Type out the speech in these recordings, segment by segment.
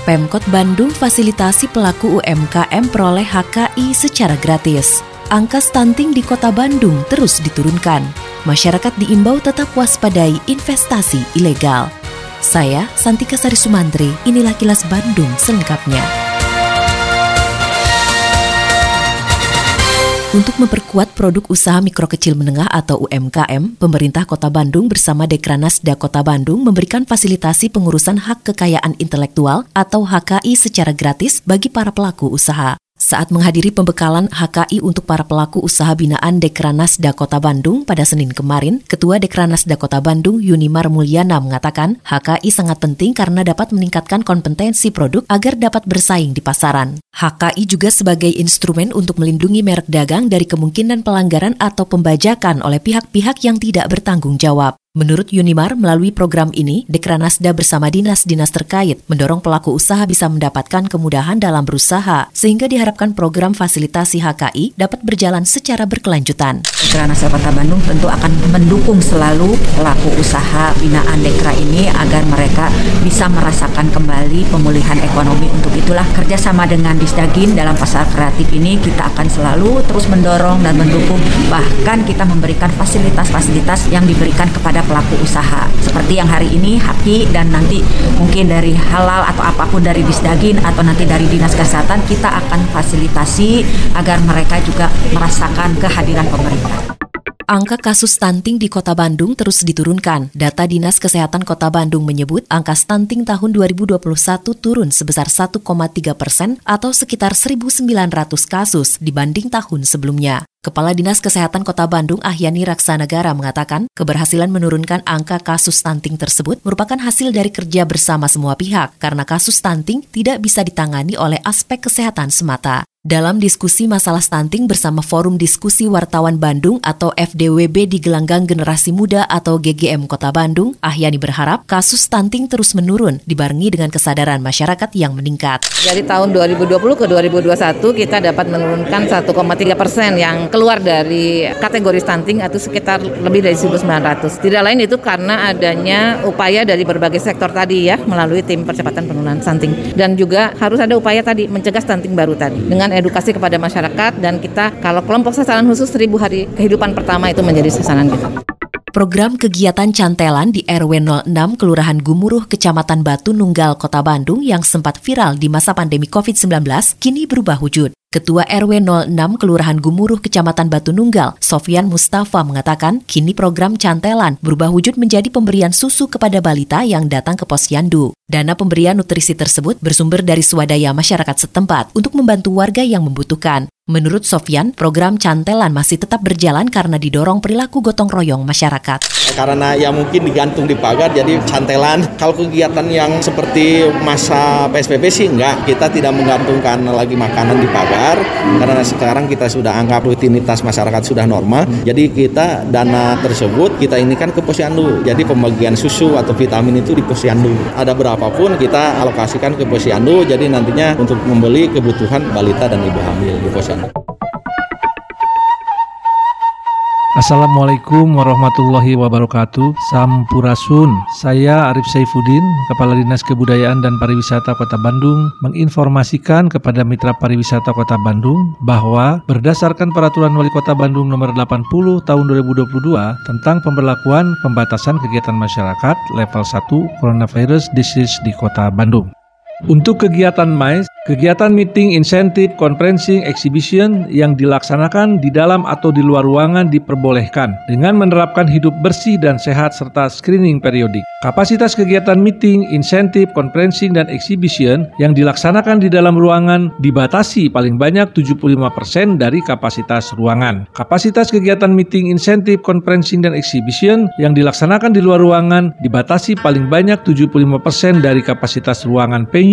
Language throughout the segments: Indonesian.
Pemkot Bandung fasilitasi pelaku UMKM peroleh HKI secara gratis. Angka stunting di Kota Bandung terus diturunkan. Masyarakat diimbau tetap waspadai investasi ilegal. Saya, Santika Sarisumandri, inilah Kilas Bandung selengkapnya. Untuk memperkuat produk usaha mikro kecil menengah atau UMKM, pemerintah Kota Bandung bersama Dekranasda Kota Bandung memberikan fasilitasi pengurusan hak kekayaan intelektual atau HKI secara gratis bagi para pelaku usaha. Saat menghadiri pembekalan HKI untuk para pelaku usaha binaan Dekranasda Kota Bandung pada Senin kemarin, Ketua Dekranasda Kota Bandung Yunimar Mulyana mengatakan HKI sangat penting karena dapat meningkatkan kompetensi produk agar dapat bersaing di pasaran. HKI juga sebagai instrumen untuk melindungi merek dagang dari kemungkinan pelanggaran atau pembajakan oleh pihak-pihak yang tidak bertanggung jawab. Menurut Yunimar, melalui program ini, Dekranasda bersama dinas-dinas terkait mendorong pelaku usaha bisa mendapatkan kemudahan dalam berusaha, sehingga diharapkan program fasilitasi HKI dapat berjalan secara berkelanjutan. Dekranasda Kota Bandung tentu akan mendukung selalu pelaku usaha binaan Dekra ini agar mereka bisa merasakan kembali pemulihan ekonomi. Untuk itulah kerjasama dengan Disdagin dalam pasar kreatif ini kita akan selalu terus mendorong dan mendukung, bahkan kita memberikan fasilitas-fasilitas yang diberikan kepada pelaku usaha seperti yang hari ini HKI dan nanti mungkin dari halal atau apapun dari Disdagin atau nanti dari Dinas Kesehatan kita akan fasilitasi agar mereka juga merasakan kehadiran pemerintah. Angka kasus stunting di Kota Bandung terus diturunkan. Data Dinas Kesehatan Kota Bandung menyebut angka stunting tahun 2021 turun sebesar 1,3% atau sekitar 1.900 kasus dibanding tahun sebelumnya. Kepala Dinas Kesehatan Kota Bandung Ahyani Raksanegara mengatakan keberhasilan menurunkan angka kasus stunting tersebut merupakan hasil dari kerja bersama semua pihak karena kasus stunting tidak bisa ditangani oleh aspek kesehatan semata. Dalam diskusi masalah stunting bersama Forum Diskusi Wartawan Bandung atau FDWB di Gelanggang Generasi Muda atau GGM Kota Bandung, Ahyani berharap kasus stunting terus menurun dibarengi dengan kesadaran masyarakat yang meningkat. Dari tahun 2020 ke 2021 kita dapat menurunkan 1,3% yang keluar dari kategori stunting atau sekitar lebih dari 1.900. Tidak lain itu karena adanya upaya dari berbagai sektor tadi ya melalui tim percepatan penurunan stunting dan juga harus ada upaya tadi mencegah stunting baru tadi dengan edukasi kepada masyarakat dan kita kalau kelompok sasaran khusus 1.000 hari kehidupan pertama itu menjadi sasaran kita. Program kegiatan cantelan di RW 06 Kelurahan Gumuruh, Kecamatan Batu Nunggal, Kota Bandung yang sempat viral di masa pandemi COVID-19 kini berubah wujud. Ketua RW 06 Kelurahan Gumuruh, Kecamatan Batu Nunggal, Sofyan Mustofa mengatakan, kini program cantelan berubah wujud menjadi pemberian susu kepada balita yang datang ke posyandu. Dana pemberian nutrisi tersebut bersumber dari swadaya masyarakat setempat untuk membantu warga yang membutuhkan. Menurut Sofyan, program cantelan masih tetap berjalan karena didorong perilaku gotong royong masyarakat. Karena ya mungkin digantung di pagar, jadi cantelan. Kalau kegiatan yang seperti masa PSBB sih enggak, kita tidak menggantungkan lagi makanan di pagar. Karena sekarang kita sudah anggap rutinitas masyarakat sudah normal. Jadi kita dana tersebut kita ini kan ke posyandu. Jadi pembagian susu atau vitamin itu di posyandu. Ada berapapun kita alokasikan ke posyandu. Jadi nantinya untuk membeli kebutuhan balita dan ibu hamil di posyandu. Assalamualaikum warahmatullahi wabarakatuh. Sampurasun. Saya Arif Saifuddin, Kepala Dinas Kebudayaan dan Pariwisata Kota Bandung, menginformasikan kepada Mitra Pariwisata Kota Bandung bahwa berdasarkan Peraturan Wali Kota Bandung Nomor 80 Tahun 2022 tentang pemberlakuan pembatasan kegiatan masyarakat level 1 Coronavirus Disease di Kota Bandung. Untuk kegiatan MICE, kegiatan meeting, insentif, conferencing, exhibition yang dilaksanakan di dalam atau di luar ruangan diperbolehkan dengan menerapkan hidup bersih dan sehat serta screening periodik. Kapasitas kegiatan meeting, insentif, conferencing, dan exhibition yang dilaksanakan di dalam ruangan dibatasi paling banyak 75% dari kapasitas ruangan. Kapasitas kegiatan meeting, insentif, conferencing, dan exhibition yang dilaksanakan di luar ruangan dibatasi paling banyak 75% dari kapasitas ruangan venue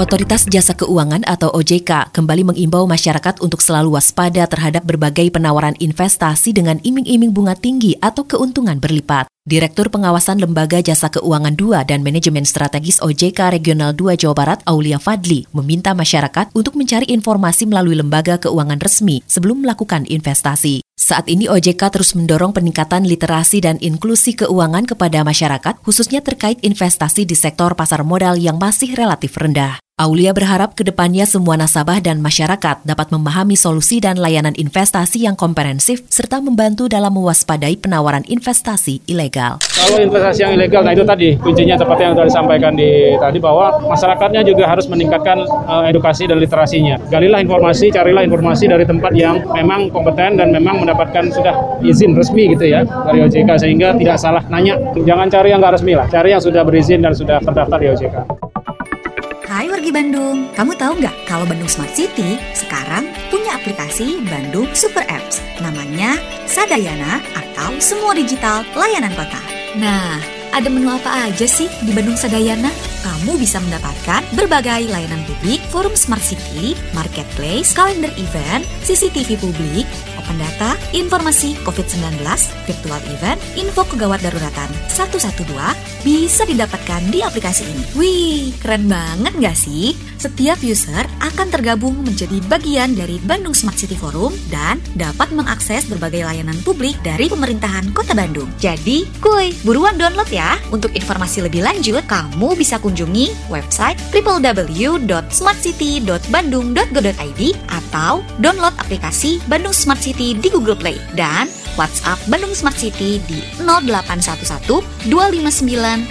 Otoritas Jasa Keuangan atau OJK kembali mengimbau masyarakat untuk selalu waspada terhadap berbagai penawaran investasi dengan iming-iming bunga tinggi atau keuntungan berlipat. Direktur Pengawasan Lembaga Jasa Keuangan II dan Manajemen Strategis OJK Regional II Jawa Barat, Aulia Fadli, meminta masyarakat untuk mencari informasi melalui lembaga keuangan resmi sebelum melakukan investasi. Saat ini OJK terus mendorong peningkatan literasi dan inklusi keuangan kepada masyarakat, khususnya terkait investasi di sektor pasar modal yang masih relatif rendah. Aulia berharap ke depannya semua nasabah dan masyarakat dapat memahami solusi dan layanan investasi yang komprehensif, serta membantu dalam mewaspadai penawaran investasi ilegal. Kalau investasi yang ilegal, nah itu tadi kuncinya seperti yang sudah disampaikan tadi bahwa masyarakatnya juga harus meningkatkan edukasi dan literasinya. Galilah informasi, carilah informasi dari tempat yang memang kompeten dan memang mendapatkan sudah izin resmi gitu ya dari OJK, sehingga tidak salah nanya. Jangan cari yang nggak resmi lah, cari yang sudah berizin dan sudah terdaftar di OJK. Hai wargi Bandung, kamu tahu nggak kalau Bandung Smart City sekarang punya aplikasi Bandung Super Apps, namanya Sadayana atau Semua Digital Layanan Kota. Nah, ada menu apa aja sih di Bandung Sadayana? Kamu bisa mendapatkan berbagai layanan publik, forum Smart City, marketplace, kalender event, CCTV publik, open data, informasi COVID-19, virtual event, info kegawat daruratan 112 bisa didapatkan di aplikasi ini. Wih, keren banget nggak sih? Setiap user akan tergabung menjadi bagian dari Bandung Smart City Forum dan dapat mengakses berbagai layanan publik dari pemerintahan Kota Bandung. Jadi, kuy, buruan download ya! Untuk informasi lebih lanjut, kamu bisa kunjungi website www.smartcity.bandung.go.id atau download aplikasi Bandung Smart City di Google Play dan WhatsApp Bandung Smart City di 0811-259-1810.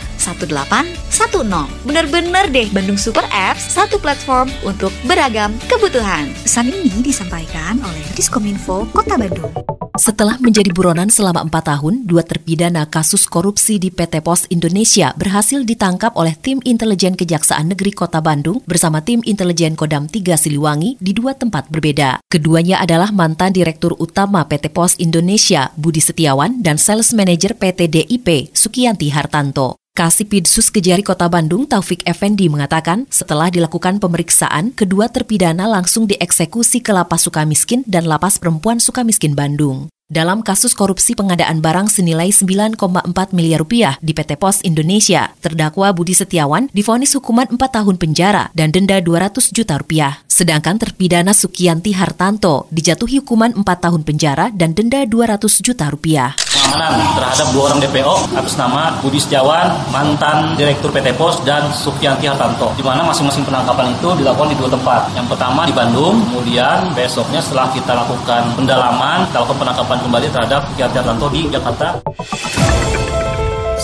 Bener-bener deh, Bandung Super Apps, satu platform untuk beragam kebutuhan. Pesan ini disampaikan oleh Diskominfo Kota Bandung. Setelah menjadi buronan selama 4 tahun, 2 terpidana kasus korupsi di PT Pos Indonesia berhasil ditangkap oleh tim intelijen Kejaksaan Negeri Kota Bandung bersama tim intelijen Kodam III Siliwangi di 2 tempat berbeda. Keduanya adalah mantan Direktur Utama PT Pos Indonesia, Budi Setiawan, dan Sales Manager PT DIP, Sukianti Hartanto. Kasipidsus Kejari Kota Bandung, Taufik Effendi, mengatakan setelah dilakukan pemeriksaan, kedua terpidana langsung dieksekusi ke Lapas Sukamiskin dan Lapas Perempuan Sukamiskin Bandung. Dalam kasus korupsi pengadaan barang senilai 9,4 miliar rupiah di PT Pos Indonesia, terdakwa Budi Setiawan divonis hukuman 4 tahun penjara dan denda 200 juta rupiah. Sedangkan terpidana Sukianti Hartanto dijatuhi hukuman 4 tahun penjara dan denda 200 juta rupiah. Penanganan terhadap 2 orang DPO atas nama Budi Setiawan, mantan Direktur PT Pos, dan Sukianti Hartanto, di mana masing-masing penangkapan itu dilakukan di 2 tempat. Yang pertama di Bandung, kemudian besoknya setelah kita lakukan pendalaman, kita lakukan penangkapan kembali terhadap Kiai Hartanto di Jakarta.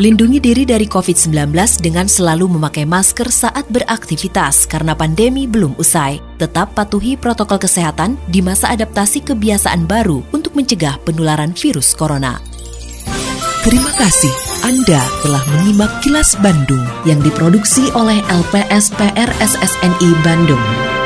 Lindungi diri dari COVID-19 dengan selalu memakai masker saat beraktivitas karena pandemi belum usai. Tetap patuhi protokol kesehatan di masa adaptasi kebiasaan baru untuk mencegah penularan virus corona. Terima kasih Anda telah menyimak Kilas Bandung yang diproduksi oleh LPS PRSSNI Bandung.